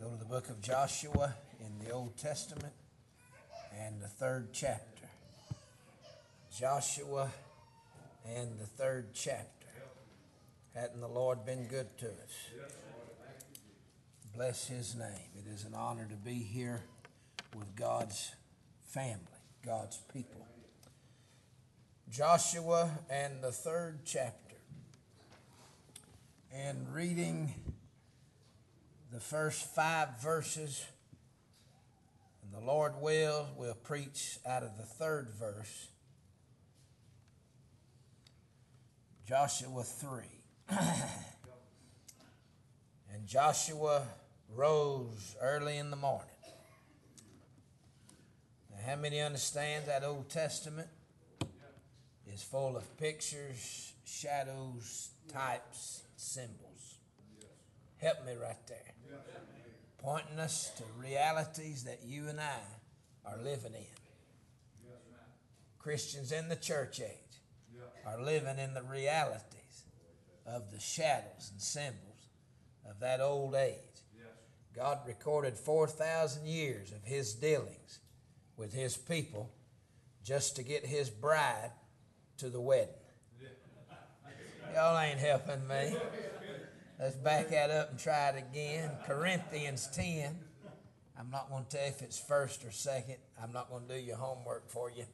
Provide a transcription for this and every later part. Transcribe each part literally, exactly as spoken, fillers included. Go to the book of Joshua in the Old Testament and the third chapter. Joshua and the third chapter. Hadn't the Lord been good to us? Bless His name. It is an honor to be here with God's family, God's people. Joshua and the third chapter. And reading the first five verses, and the Lord will, will preach out of the third verse. Joshua three. And Joshua rose early in the morning. Now, how many understand that Old Testament is full of pictures, shadows, types, symbols? Help me right there. Pointing us to realities that you and I are living in. Christians in the church age are living in the realities of the shadows and symbols of that old age. God recorded four thousand years of His dealings with His people just to get His bride to the wedding. Y'all ain't helping me. Let's back that up and try it again. Corinthians ten. I'm not going to tell you if it's first or second. I'm not going to do your homework for you.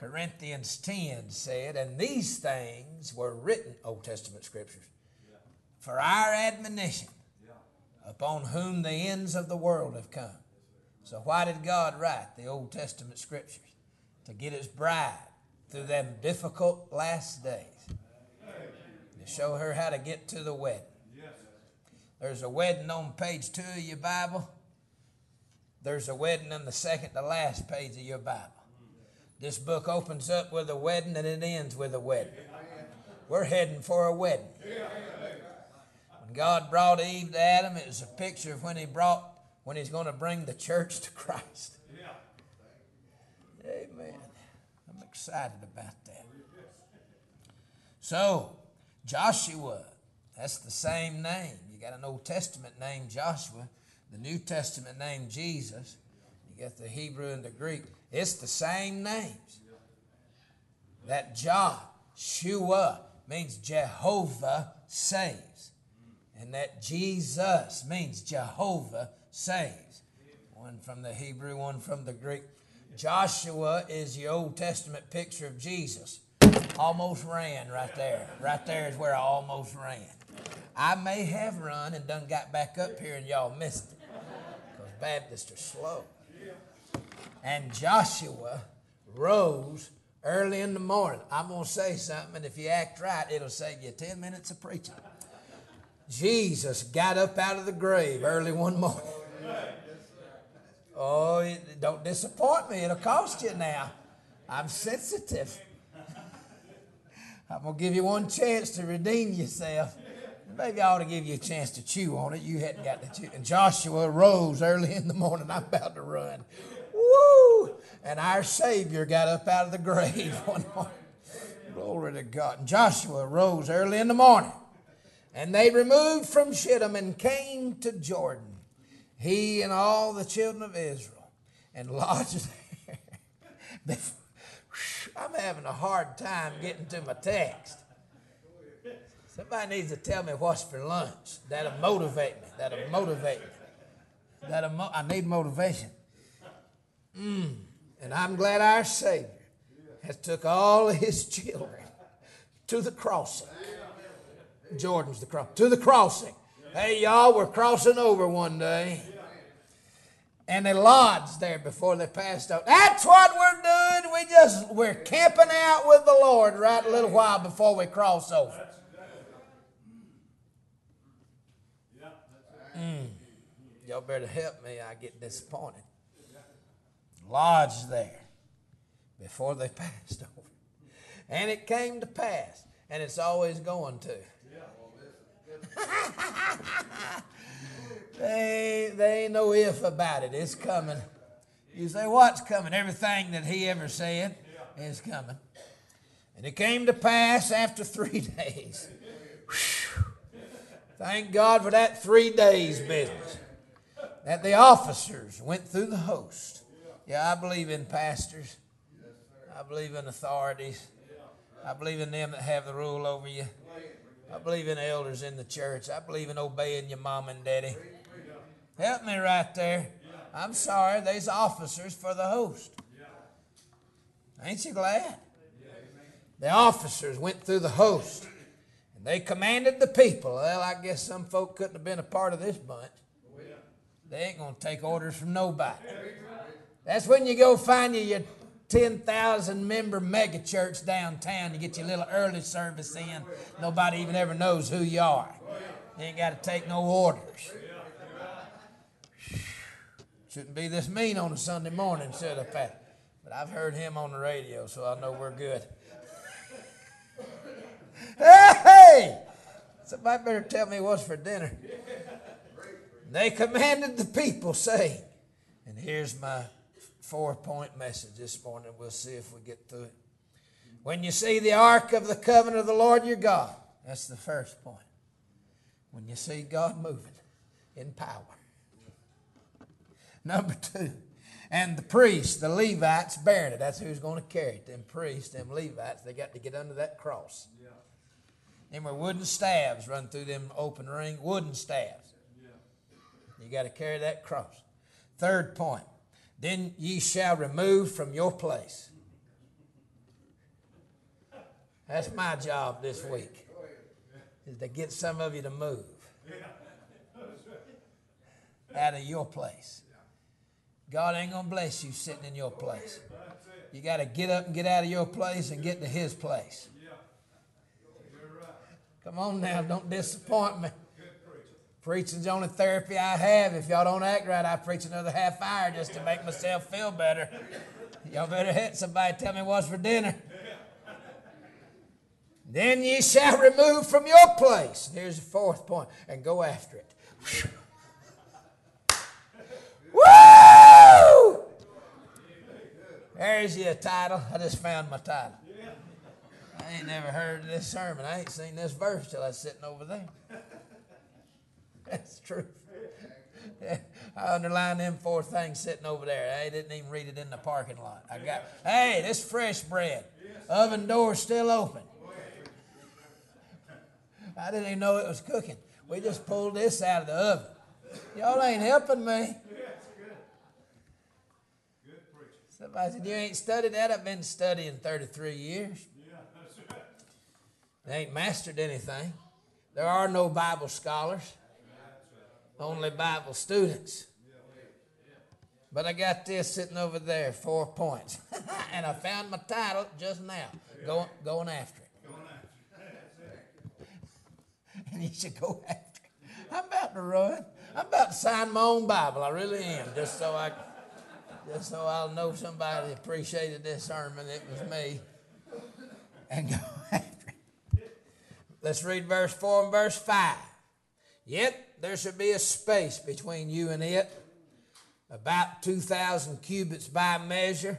Corinthians ten said, and these things were written, Old Testament scriptures, for our admonition, upon whom the ends of the world have come. So why did God write the Old Testament scriptures? To get His bride through them difficult last days. To show her how to get to the wedding. Yes. There's a wedding on page two of your Bible. There's a wedding on the second to last page of your Bible. This book opens up with a wedding and it ends with a wedding. We're heading for a wedding. When God brought Eve to Adam, it was a picture of when He brought, when He's going to bring the church to Christ. Amen. I'm excited about that. So, Joshua, that's the same name. You got an Old Testament name, Joshua, the New Testament name, Jesus. You got the Hebrew and the Greek. It's the same names. That Joshua means Jehovah saves. And that Jesus means Jehovah saves. One from the Hebrew, one from the Greek. Joshua is the Old Testament picture of Jesus. Almost ran right there. Right there is where I almost ran. I may have run and done got back up here and y'all missed it. Because Baptists are slow. And Joshua rose early in the morning. I'm going to say something, and if you act right, it'll save you ten minutes of preaching. Jesus got up out of the grave early one morning. Oh, it, don't disappoint me. It'll cost you now. I'm sensitive. I'm going to give you one chance to redeem yourself. Maybe I ought to give you a chance to chew on it. You hadn't got to chew. And Joshua rose early in the morning. I'm about to run. Woo! And our Savior got up out of the grave one morning. Glory to God. And Joshua rose early in the morning. And they removed from Shittim and came to Jordan, he and all the children of Israel, and lodged there before. I'm having a hard time getting to my text. Somebody needs to tell me what's for lunch. That'll motivate me. That'll motivate me. That'll mo- I need motivation. Mm. And I'm glad our Savior has took all of His children to the crossing. Jordan's the cross. To the crossing. Hey, y'all, we're crossing over one day. And they lodged there before they passed out. That's what we're doing. We just, we're camping out with the Lord right a little while before we cross over. Mm. Y'all better help me. I get disappointed. Lodged there before they passed over. And it came to pass. And it's always going to. They, they ain't no if about it. It's coming. You say, what's coming? Everything that He ever said is coming. And it came to pass after three days. Whew, Thank God for that three days business. That the officers went through the host. Yeah, I believe in pastors. I believe in authorities. I believe in them that have the rule over you. I believe in elders in the church. I believe in obeying your mom and daddy. Help me right there. I'm sorry, there's officers for the host. Ain't you glad? The officers went through the host. And they commanded the people. Well, I guess some folk couldn't have been a part of this bunch. They ain't going to take orders from nobody. That's when you go find you your ten thousand member mega church downtown. You get your little early service in. Nobody even ever knows who you are. You ain't got to take no orders. Shouldn't be this mean on a Sunday morning, should I, Pat? But I've heard him on the radio, so I know we're good. Hey! Somebody better tell me what's for dinner. They commanded the people, saying, and here's my four-point message this morning. We'll see if we get through it. When you see the ark of the covenant of the Lord your God, that's the first point. When you see God moving in power. Number two, and the priests, the Levites, bearing it. That's who's going to carry it. Them priests, them Levites, they got to get under that cross. Yeah. Them were wooden staves run through them open ring, wooden staves. You got to carry that cross. Third point. Then ye shall remove from your place. That's my job this week. Is to get some of you to move. Out of your place. God ain't going to bless you sitting in your place. You got to get up and get out of your place and get to his place. Come on now. Don't disappoint me. Preaching's the only therapy I have. If y'all don't act right, I preach another half hour just to make myself feel better. Y'all better hit somebody, tell me what's for dinner. Then ye shall remove from your place. Here's the fourth point. And go after it. Woo! There's your title. I just found my title. I ain't never heard of this sermon. I ain't seen this verse till I was sitting over there. That's true. I underlined them four things sitting over there. I didn't even read it in the parking lot. I got, hey, this fresh bread. Oven door still open. I didn't even know it was cooking. We just pulled this out of the oven. Y'all ain't helping me. Somebody said, you ain't studied that. I've been studying thirty-three years. They ain't mastered anything. There are no Bible scholars. Only Bible students. But I got this sitting over there, four points. And I found my title just now, going, going after it. And you should go after it. I'm about to run. I'm about to sign my own Bible. I really am, just so, I, just so I'll know somebody appreciated this sermon. It was me. And go after it. Let's read verse four and verse five. Yet there should be a space between you and it, about two thousand cubits by measure.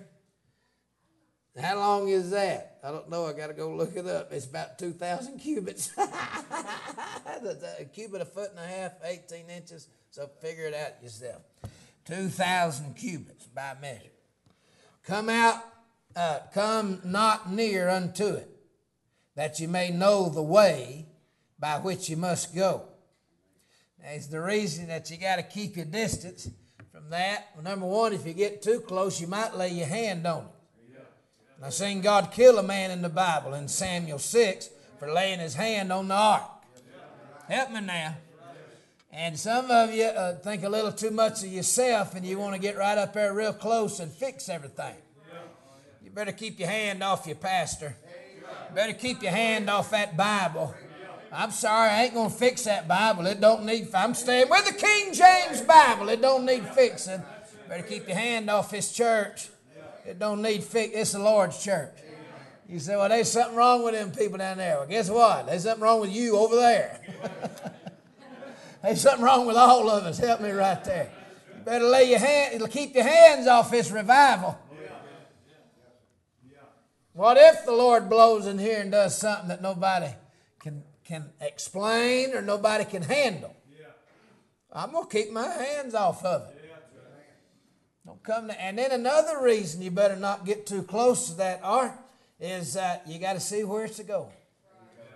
How long is that? I don't know. I got to go look it up. It's about two thousand cubits. A cubit, a foot and a half, eighteen inches. So figure it out yourself. two thousand cubits by measure. Come out, uh, come not near unto it, that you may know the way by which you must go. It's the reason that you got to keep your distance from that. Well, number one, if you get too close, you might lay your hand on it. And I seen God kill a man in the Bible in Samuel six for laying his hand on the ark. Help me now. And some of you uh, think a little too much of yourself and you want to get right up there real close and fix everything. You better keep your hand off your pastor. You better keep your hand off that Bible. I'm sorry, I ain't going to fix that Bible. It don't need, I'm staying with the King James Bible. It don't need fixing. Better keep your hand off his church. It don't need fix. It's the Lord's church. You say, well, there's something wrong with them people down there. Well, guess what? There's something wrong with you over there. There's something wrong with all of us. Help me right there. You better lay your hand, keep your hands off this revival. What if the Lord blows in here and does something that nobody can can explain or nobody can handle. Yeah. I'm going to keep my hands off of it. Yeah, right. Don't come to, and then another reason you better not get too close to that art is that you got to see where it's going. Right.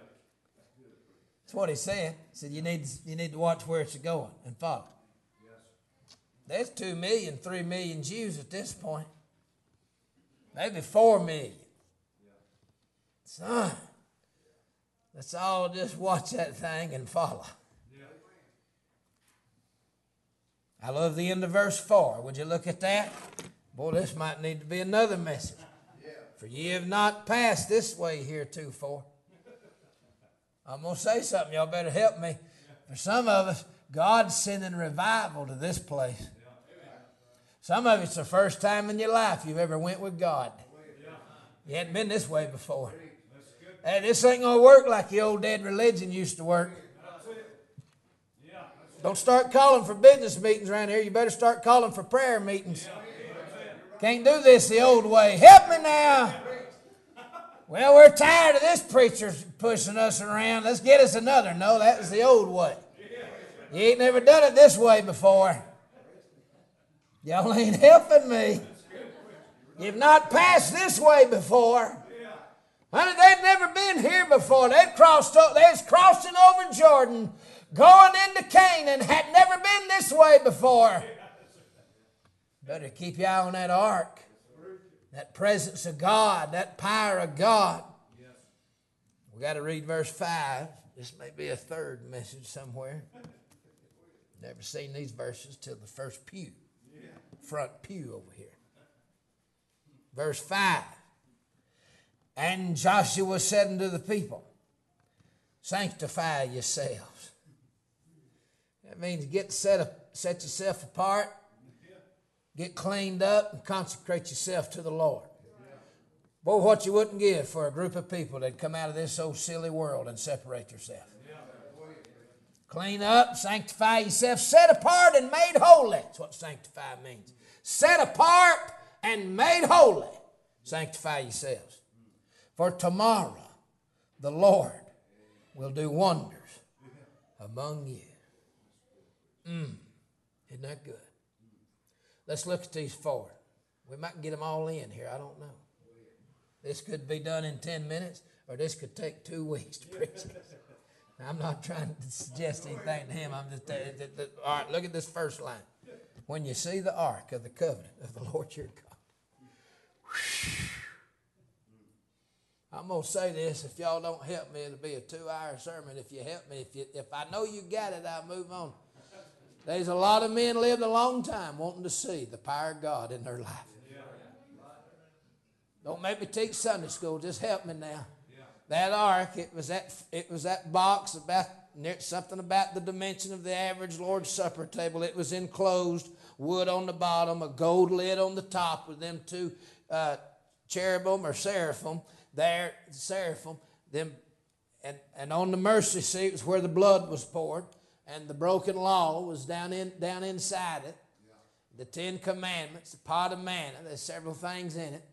That's what he's saying. He said you need, you need to watch where it's going and follow. Yes. There's two million, three million Jews at this point. Maybe four million. Yeah. Son. Let's all just watch that thing and follow. Yeah. I love the end of verse four. Would you look at that? Boy, this might need to be another message. Yeah. For ye have not passed this way heretofore. I'm going to say something. Y'all better help me. For some of us, God's sending revival to this place. Yeah. Some of it's the first time in your life you've ever went with God. Yeah. You hadn't been this way before. Hey, this ain't going to work like the old dead religion used to work. Don't start calling for business meetings around here. You better start calling for prayer meetings. Can't do this the old way. Help me now. Well, we're tired of this preacher pushing us around. Let's get us another. No, that was the old way. You ain't never done it this way before. Y'all ain't helping me. You've not passed this way before. Honey, they'd never been here before. They'd crossed up, they was crossing over Jordan, going into Canaan, had never been this way before. Better keep your eye on that ark, that presence of God, that power of God. We got to read verse five. This may be a third message somewhere. Never seen these verses till the first pew, front pew over here. Verse five. And Joshua said unto the people, sanctify yourselves. That means get set up, set yourself apart, get cleaned up, and consecrate yourself to the Lord. Boy, what you wouldn't give for a group of people that come out of this old silly world and separate yourself. Clean up, sanctify yourself, set apart and made holy. That's what sanctify means. Set apart and made holy. Sanctify yourselves. For tomorrow the Lord will do wonders among you. Mm, isn't that good? Let's look at these four. We might get them all in here. I don't know. This could be done in ten minutes, or this could take two weeks to preach. Now, I'm not trying to suggest anything to him. I'm just all right. Look at this first line. When you see the ark of the covenant of the Lord your God. Whew. I'm going to say this, if y'all don't help me, it'll be a two-hour sermon. If you help me, if you, if I know you got it, I'll move on. There's a lot of men lived a long time wanting to see the power of God in their life. Don't make me teach Sunday school. Just help me now. That ark, it was that, it was that box, about something about the dimension of the average Lord's Supper table. It was enclosed, wood on the bottom, a gold lid on the top with them two uh, cherubim or seraphim. There, the seraphim, them, and, and on the mercy seat was where the blood was poured, and the broken law was down in down inside it. Yeah. The Ten Commandments, the pot of manna, there's several things in it,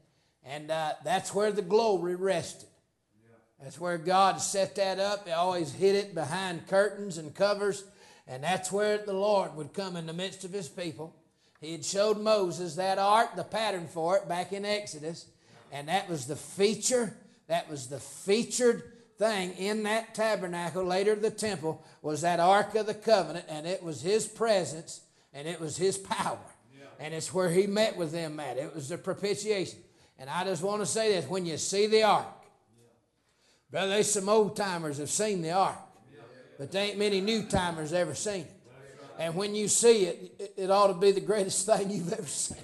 and uh, that's where the glory rested. Yeah. That's where God set that up. He always hid it behind curtains and covers, and that's where the Lord would come in the midst of His people. He had showed Moses that ark, the pattern for it, back in Exodus. And that was the feature, that was the featured thing in that tabernacle, later the temple, was that Ark of the Covenant, and it was His presence, and it was His power. Yeah. And it's where He met with them at. It was the propitiation. And I just want to say this, when you see the Ark, yeah. Brother, there's some old-timers have seen the Ark, yeah. But there ain't many new-timers ever seen it. Right. And when you see it, it, it ought to be the greatest thing you've ever seen. Yeah.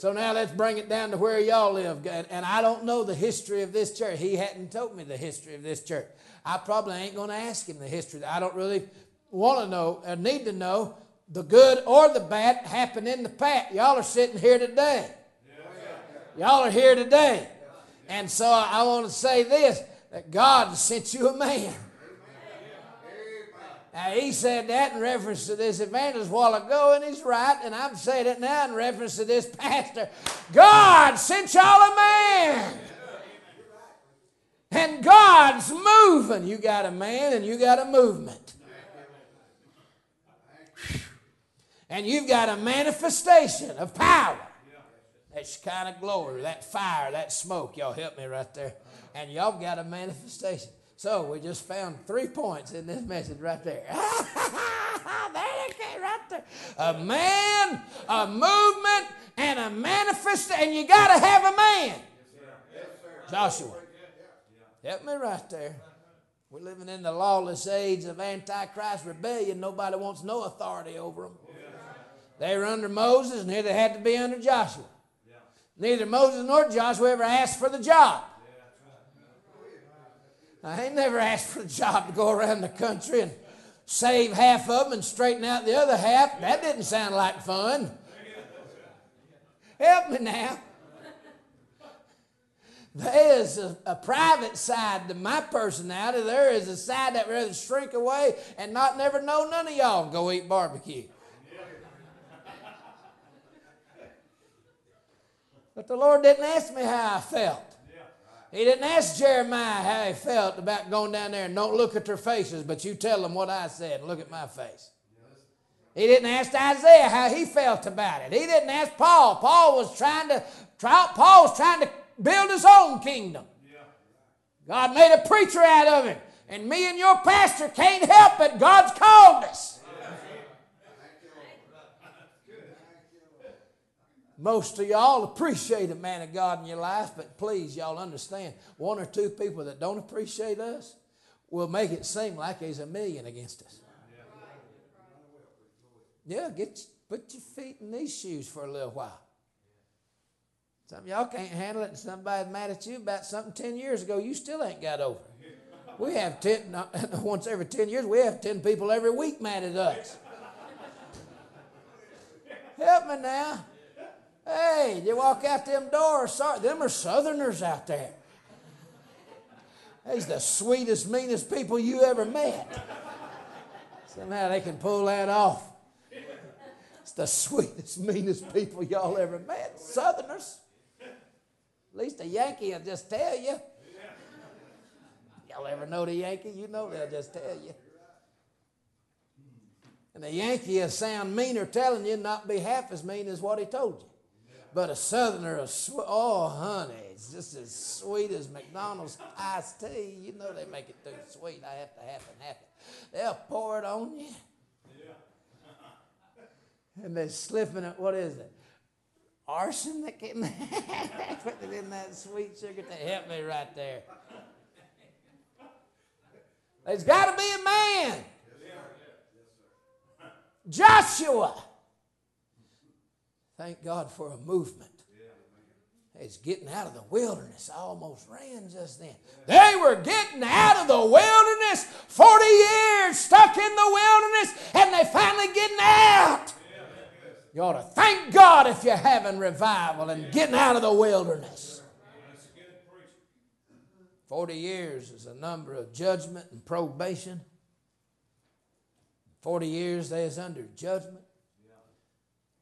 So now let's bring it down to where y'all live. And I don't know the history of this church. He hadn't told me the history of this church. I probably ain't going to ask him the history. I don't really want to know or need to know the good or the bad happened in the past. Y'all are sitting here today. Y'all are here today. And so I want to say this, that God sent you a man. Now, he said that in reference to this evangelist a while ago, and he's right, and I'm saying it now in reference to this pastor. God sent y'all a man. And God's moving. You got a man and you got a movement. And you've got a manifestation of power. That kind of glory, that fire, that smoke. Y'all help me right there. And y'all got a manifestation. So we just found three points in this message right there. There it came right there. A man, a movement, and a manifestation. And you got to have a man. Joshua. Help me right there. We're living in the lawless age of Antichrist rebellion. Nobody wants no authority over them. They were under Moses, and here they had to be under Joshua. Neither Moses nor Joshua ever asked for the job. Now, they never asked for the job to go around the country and save half of them and straighten out the other half. That didn't sound like fun. Help me now. There is a, a private side to my personality. There is a side that would rather shrink away and not never know none of y'all go eat barbecue. But the Lord didn't ask me how I felt. He didn't ask Jeremiah how he felt about going down there and don't look at their faces, but you tell them what I said and look at my face. He didn't ask Isaiah how he felt about it. He didn't ask Paul. Paul was trying to, Paul was trying to build his own kingdom. God made a preacher out of him, and me and your pastor can't help it. God's called us. Most of y'all appreciate a man of God in your life, but please, y'all understand, one or two people that don't appreciate us will make it seem like there's a million against us. Yeah, get put your feet in these shoes for a little while. Some of y'all can't handle it, and somebody's mad at you about something ten years ago you still ain't got over. We have ten, once every ten years, we have ten people every week mad at us. Help me now. Hey, you walk out them doors, sorry, them are Southerners out there. They's the sweetest, meanest people you ever met. Somehow they can pull that off. It's the sweetest, meanest people y'all ever met, Southerners. At least a Yankee will just tell you. Y'all ever know the Yankee? You know they'll just tell you. And the Yankee will sound meaner telling you, not be half as mean as what he told you. But a Southerner, sw- oh, honey, it's just as sweet as McDonald's iced tea. You know they make it too sweet. I have to have it, have it. They'll pour it on you. Yeah. And they're slipping it. What is it? Arsenic in that. Put it in that sweet sugar thing. Help me right there. There's got to be a man. Joshua. Thank God for a movement. It's getting out of the wilderness. I almost ran just then. They were getting out of the wilderness. forty years stuck in the wilderness, and they finally getting out. You ought to thank God if you're having revival and getting out of the wilderness. forty years is a number of judgment and probation. forty years they is under judgment.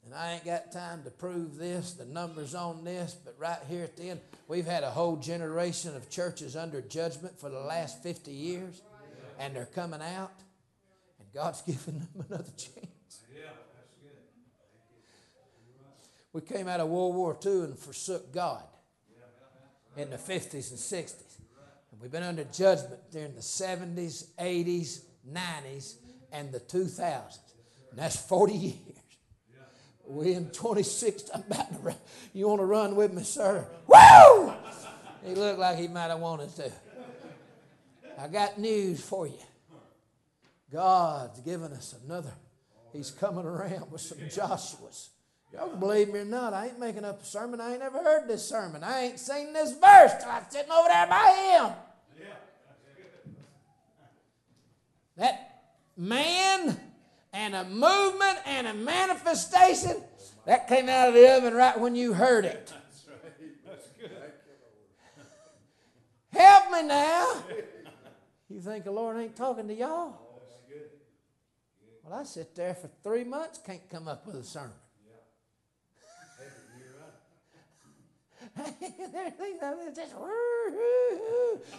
And I ain't got time to prove this, the numbers on this, but right here at the end, we've had a whole generation of churches under judgment for the last fifty years, and they're coming out, and God's giving them another chance. We came out of World War Two and forsook God in the fifties and sixties. And we've been under judgment during the seventies, eighties, nineties, and the two thousands. And that's forty years. We're in twenty-six. I'm about to run. You want to run with me, sir? Woo! He looked like he might have wanted to. I got news for you. God's giving us another. He's coming around with some Joshuas. Y'all can believe me or not, I ain't making up a sermon. I ain't never heard this sermon. I ain't seen this verse till I'm sitting over there by him. That man and a movement and a manifestation that came out of the oven right when you heard it. That's right. That's good. Help me now. You think the Lord ain't talking to y'all? Well, I sit there for three months, can't come up with a sermon.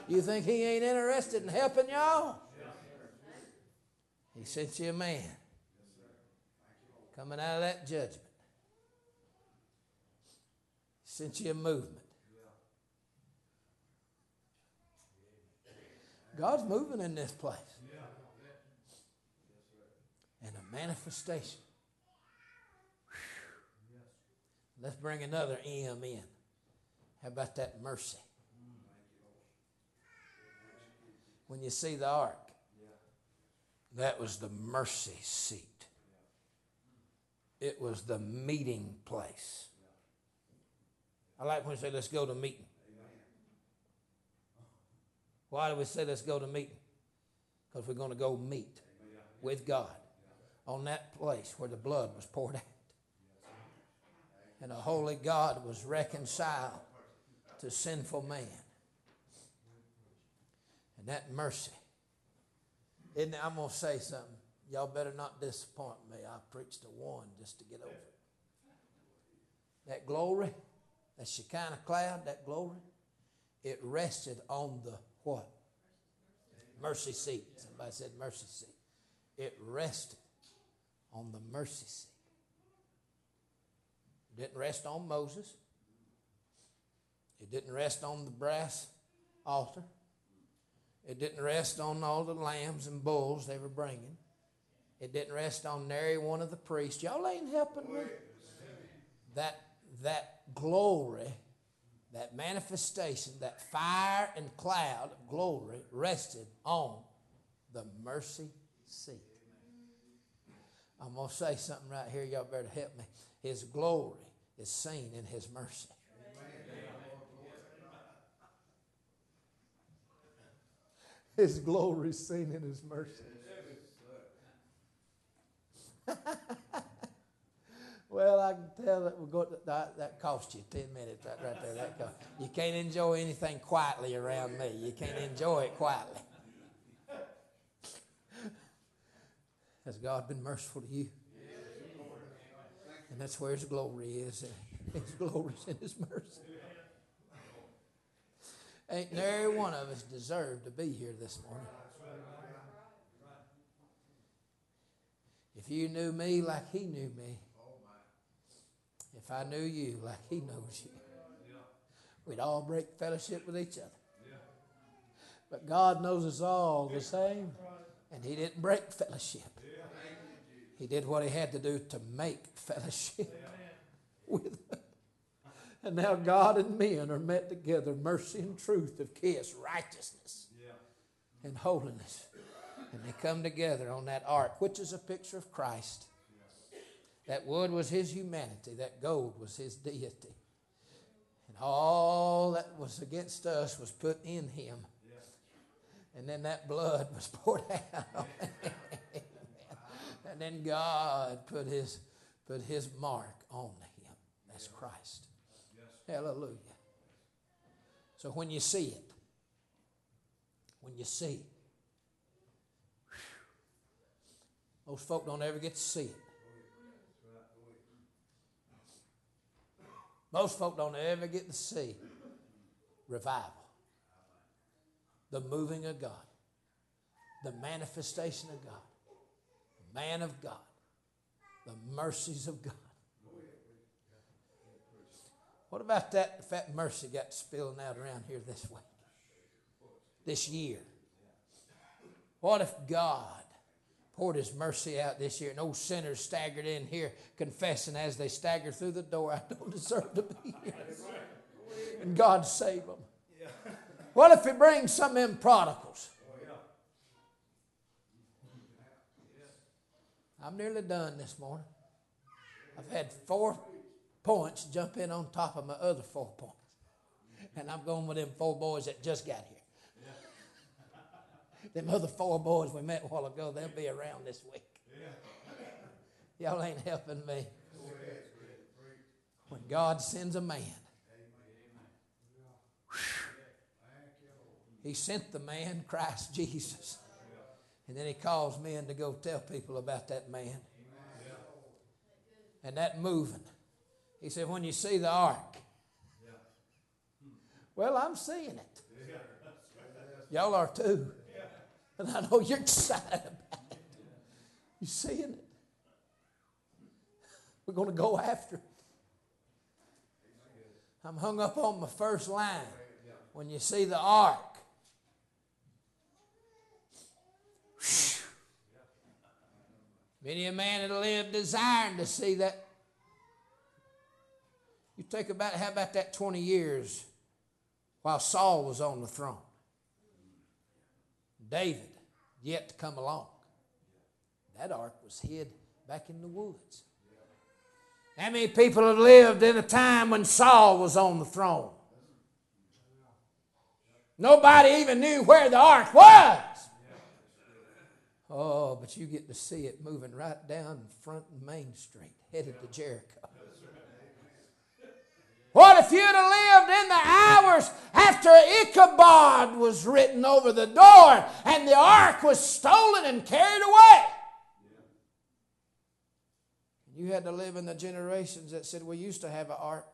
You think he ain't interested in helping y'all? He sent you a man coming out of that judgment. He sent you a movement. God's moving in this place. And a manifestation. Whew. Let's bring another M in. How about that mercy? When you see the ark, that was the mercy seat. It was the meeting place. I like when we say, let's go to meeting. Why do we say let's go to meeting? Because we're going to go meet with God on that place where the blood was poured out. And a holy God was reconciled to sinful man. And that mercy. Isn't it, I'm going to say something. Y'all better not disappoint me. I preached to one just to get over it. That glory, that Shekinah cloud, that glory, it rested on the what? Mercy seat. Somebody said mercy seat. It rested on the mercy seat. It didn't rest on Moses. It didn't rest on the brass altar. It didn't rest on all the lambs and bulls they were bringing. It didn't rest on nary one of the priests. Y'all ain't helping me. That, that glory, that manifestation, that fire and cloud of glory rested on the mercy seat. I'm going to say something right here. Y'all better help me. His glory is seen in his mercy. His glory is seen in his mercy. Well, I can tell that we're going to, that, that cost you ten minutes right, right there. That cost. You can't enjoy anything quietly around me. You can't enjoy it quietly. Has God been merciful to you? And that's where his glory is. His glory is in his mercy. Ain't nary one of us deserved to be here this morning. If you knew me like he knew me, if I knew you like he knows you, we'd all break fellowship with each other. But God knows us all the same, and he didn't break fellowship. He did what he had to do to make fellowship with us. And now God and men are met together. Mercy and truth have kissed righteousness and holiness. And they come together on that ark, which is a picture of Christ. That wood was his humanity. That gold was his deity. And all that was against us was put in him. And then that blood was poured out. And then God put his, put his mark on him. That's Christ. Hallelujah. So when you see it, when you see it, whew, most folk don't ever get to see it. Most folk don't ever get to see revival, the moving of God, the manifestation of God, the man of God, the mercies of God. What about that if that mercy got spilling out around here this week, this year? What if God poured his mercy out this year and old sinners staggered in here confessing as they staggered through the door, I don't deserve to be here. And God save them. What if he brings some of them prodigals? I'm nearly done this morning. I've had four points jump in on top of my other four points. And I'm going with them four boys that just got here. Yeah. Them other four boys we met a while ago, they'll be around this week. Yeah. Y'all ain't helping me. When God sends a man, whew, he sent the man, Christ Jesus. And then he calls men to go tell people about that man. Yeah. And that moving. He said, when you see the ark, Well, I'm seeing it. Y'all are too. And I know you're excited about it. You're seeing it. We're going to go after it. I'm hung up on my first line. When you see the ark, many a man that lived desiring to see that. You think about how about that twenty years while Saul was on the throne. David yet to come along. That ark was hid back in the woods. How many people have lived in a time when Saul was on the throne? Nobody even knew where the ark was. Oh, but you get to see it moving right down front of Main Street, headed to Jericho. What if you'd have lived in the hours after Ichabod was written over the door and the ark was stolen and carried away? You had to live in the generations that said, we used to have an ark.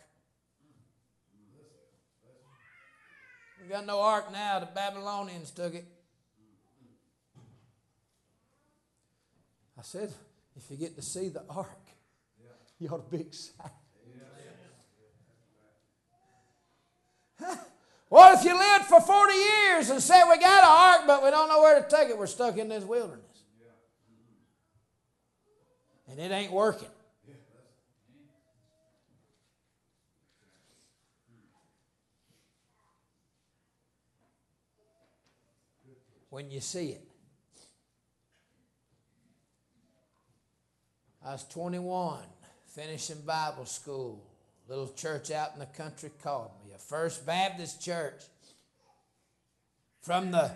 We got no ark now. The Babylonians took it. I said, if you get to see the ark, you ought to be excited. What if you lived for forty years and said, we got an ark, but we don't know where to take it. We're stuck in this wilderness. And it ain't working. When you see it. I was twenty-one, finishing Bible school. A little church out in the country called me, a First Baptist church. From the,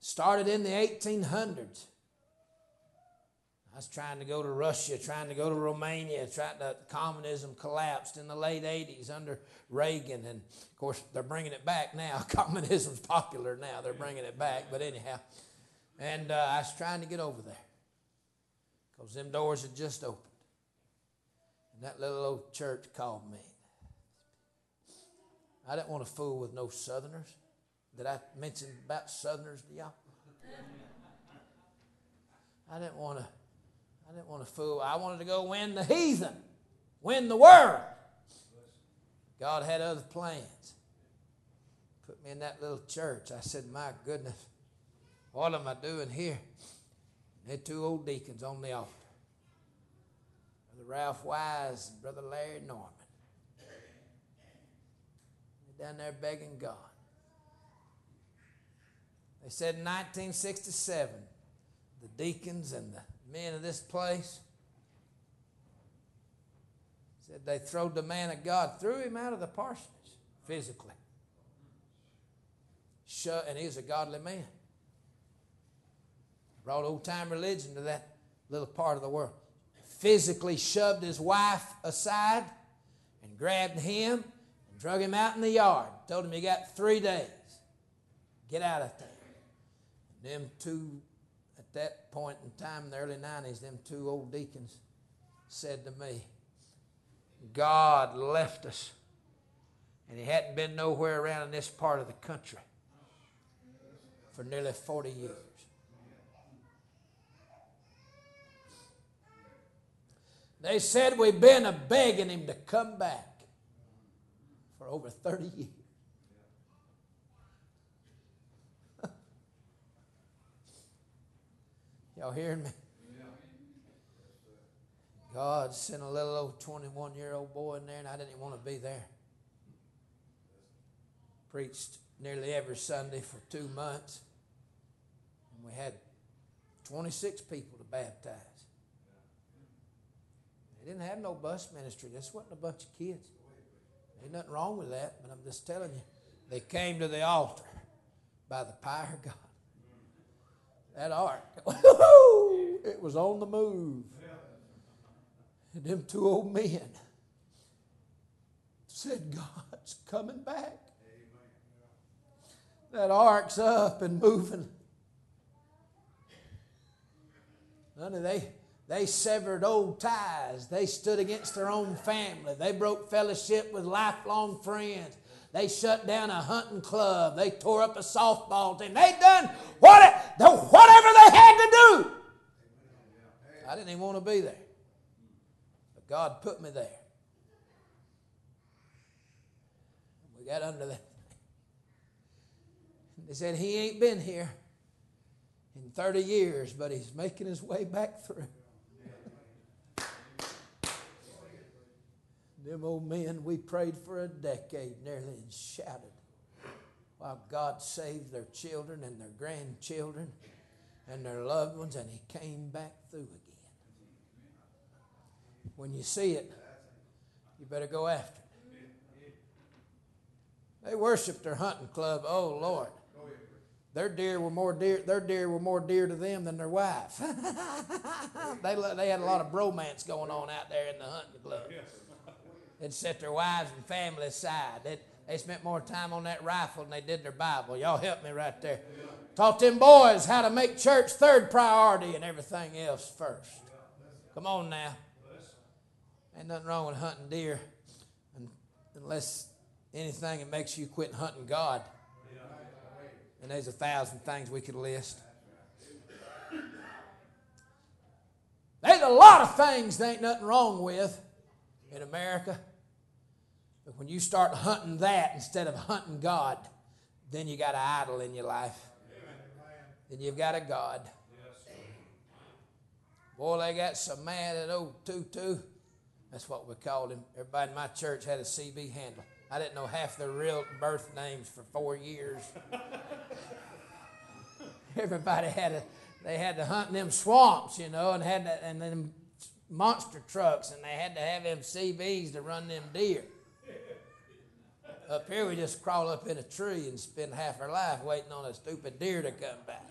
started in the eighteen hundreds. I was trying to go to Russia, trying to go to Romania, trying to, communism collapsed in the late eighties under Reagan. And, of course, they're bringing it back now. Communism's popular now. They're bringing it back. But anyhow, and uh, I was trying to get over there because them doors had just opened. And that little old church called me. I didn't want to fool with no Southerners. Did I mention about Southerners to y'all? I didn't want to. I didn't want to fool. I wanted to go win the heathen, win the world. God had other plans. Put me in that little church. I said, my goodness, what am I doing here? And they had two old deacons on the altar. Brother Ralph Wise and Brother Larry Norman. They're down there begging God. They said in nineteen sixty-seven, the deacons and the men of this place said they throwed the man of God, threw him out of the parsonage physically. And he was a godly man. Brought old-time religion to that little part of the world. Physically shoved his wife aside and grabbed him and drug him out in the yard. Told him you got three days. Get out of there. And them two... that point in time in the early nineties, them two old deacons said to me, God left us, and he hadn't been nowhere around in this part of the country for nearly forty years. They said we've been a-begging him to come back for over thirty years. Y'all hearing me? God sent a little old twenty-one-year-old boy in there, and I didn't even want to be there. Preached nearly every Sunday for two months, and we had twenty-six people to baptize. They didn't have no bus ministry. This wasn't a bunch of kids. Ain't nothing wrong with that, but I'm just telling you, they came to the altar by the power of God. That ark, it was on the move. And them two old men said, God's coming back. That ark's up and moving. None of they, they severed old ties. They stood against their own family. They broke fellowship with lifelong friends. They shut down a hunting club. They tore up a softball team. They done what, the, whatever they had to do. I didn't even want to be there. But God put me there. We got under that. They said, he ain't been here in thirty years, but he's making his way back through. Them old men, we prayed for a decade nearly and shouted while God saved their children and their grandchildren and their loved ones, and he came back through again. When you see it, you better go after it. They worshiped their hunting club. Oh, Lord. Their deer were more dear. Their deer were more dear to them than their wife. they they had a lot of bromance going on out there in the hunting club. They'd set their wives and family aside. They'd, they spent more time on that rifle than they did their Bible. Y'all help me right there. Taught them boys how to make church third priority and everything else first. Come on now. Ain't nothing wrong with hunting deer unless anything that makes you quit hunting God. And there's a thousand things we could list. There's a lot of things there ain't nothing wrong with in America. But when you start hunting that instead of hunting God, then you got an idol in your life. Then you've got a God. Boy, they got so mad at old Tutu. That's what we called him. Everybody in my church had a C B handle. I didn't know half their real birth names for four years. Everybody had a, they had to hunt in them swamps, you know, and had to, and then monster trucks, and they had to have them C Bs to run them deer. Up here, we just crawl up in a tree and spend half our life waiting on a stupid deer to come back.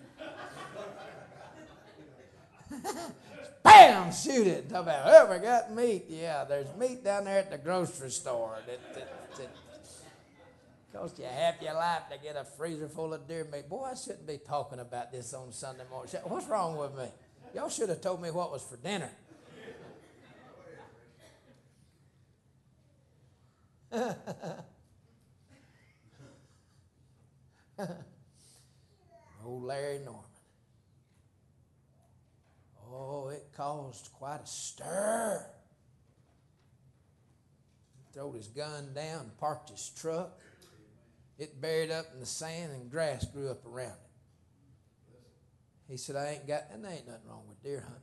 Bam! Shoot it. Talk about, oh, we got meat. Yeah, there's meat down there at the grocery store. That, that, that cost you half your life to get a freezer full of deer meat. Boy, I shouldn't be talking about this on Sunday morning. What's wrong with me? Y'all should have told me what was for dinner. Old Larry Norman. Oh, it caused quite a stir. He threw his gun down, parked his truck. It buried up in the sand and grass grew up around it. He said, I ain't got, and there ain't nothing wrong with deer hunting.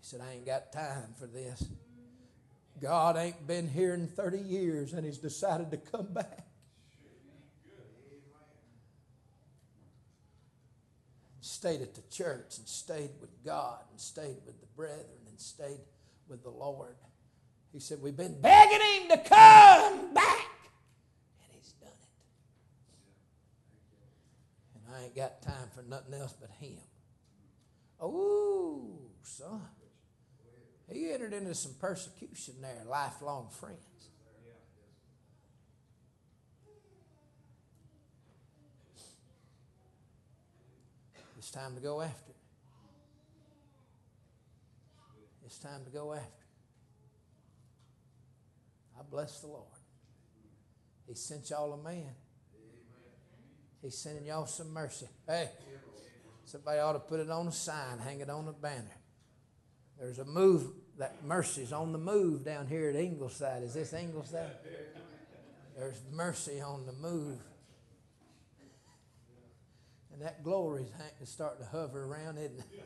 He said, I ain't got time for this. God ain't been here in thirty years, and he's decided to come back. Stayed at the church and stayed with God and stayed with the brethren and stayed with the Lord. He said, we've been begging him to come back, and he's done it. And I ain't got time for nothing else but him. Oh, son. He entered into some persecution there, lifelong friends. It's time to go after it. It's time to go after it. I bless the Lord. He sent y'all a man. He's sending y'all some mercy. Hey, somebody ought to put it on a sign, hang it on a banner. There's a move, that mercy's on the move down here at Ingleside. Is this Ingleside? There's mercy on the move. And that glory's starting to hover around, isn't it?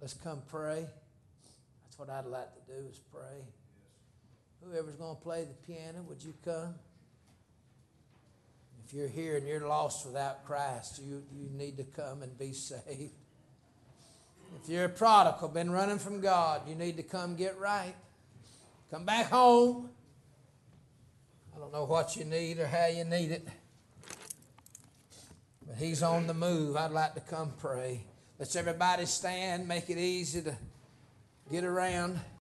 Let's come pray. That's what I'd like to do, is pray. Whoever's going to play the piano, would you come? If you're here and you're lost without Christ, you, you need to come and be saved. If you're a prodigal, been running from God, you need to come get right. Come back home. I don't know what you need or how you need it, but he's on the move. I'd like to come pray. Let's everybody stand, make it easy to get around.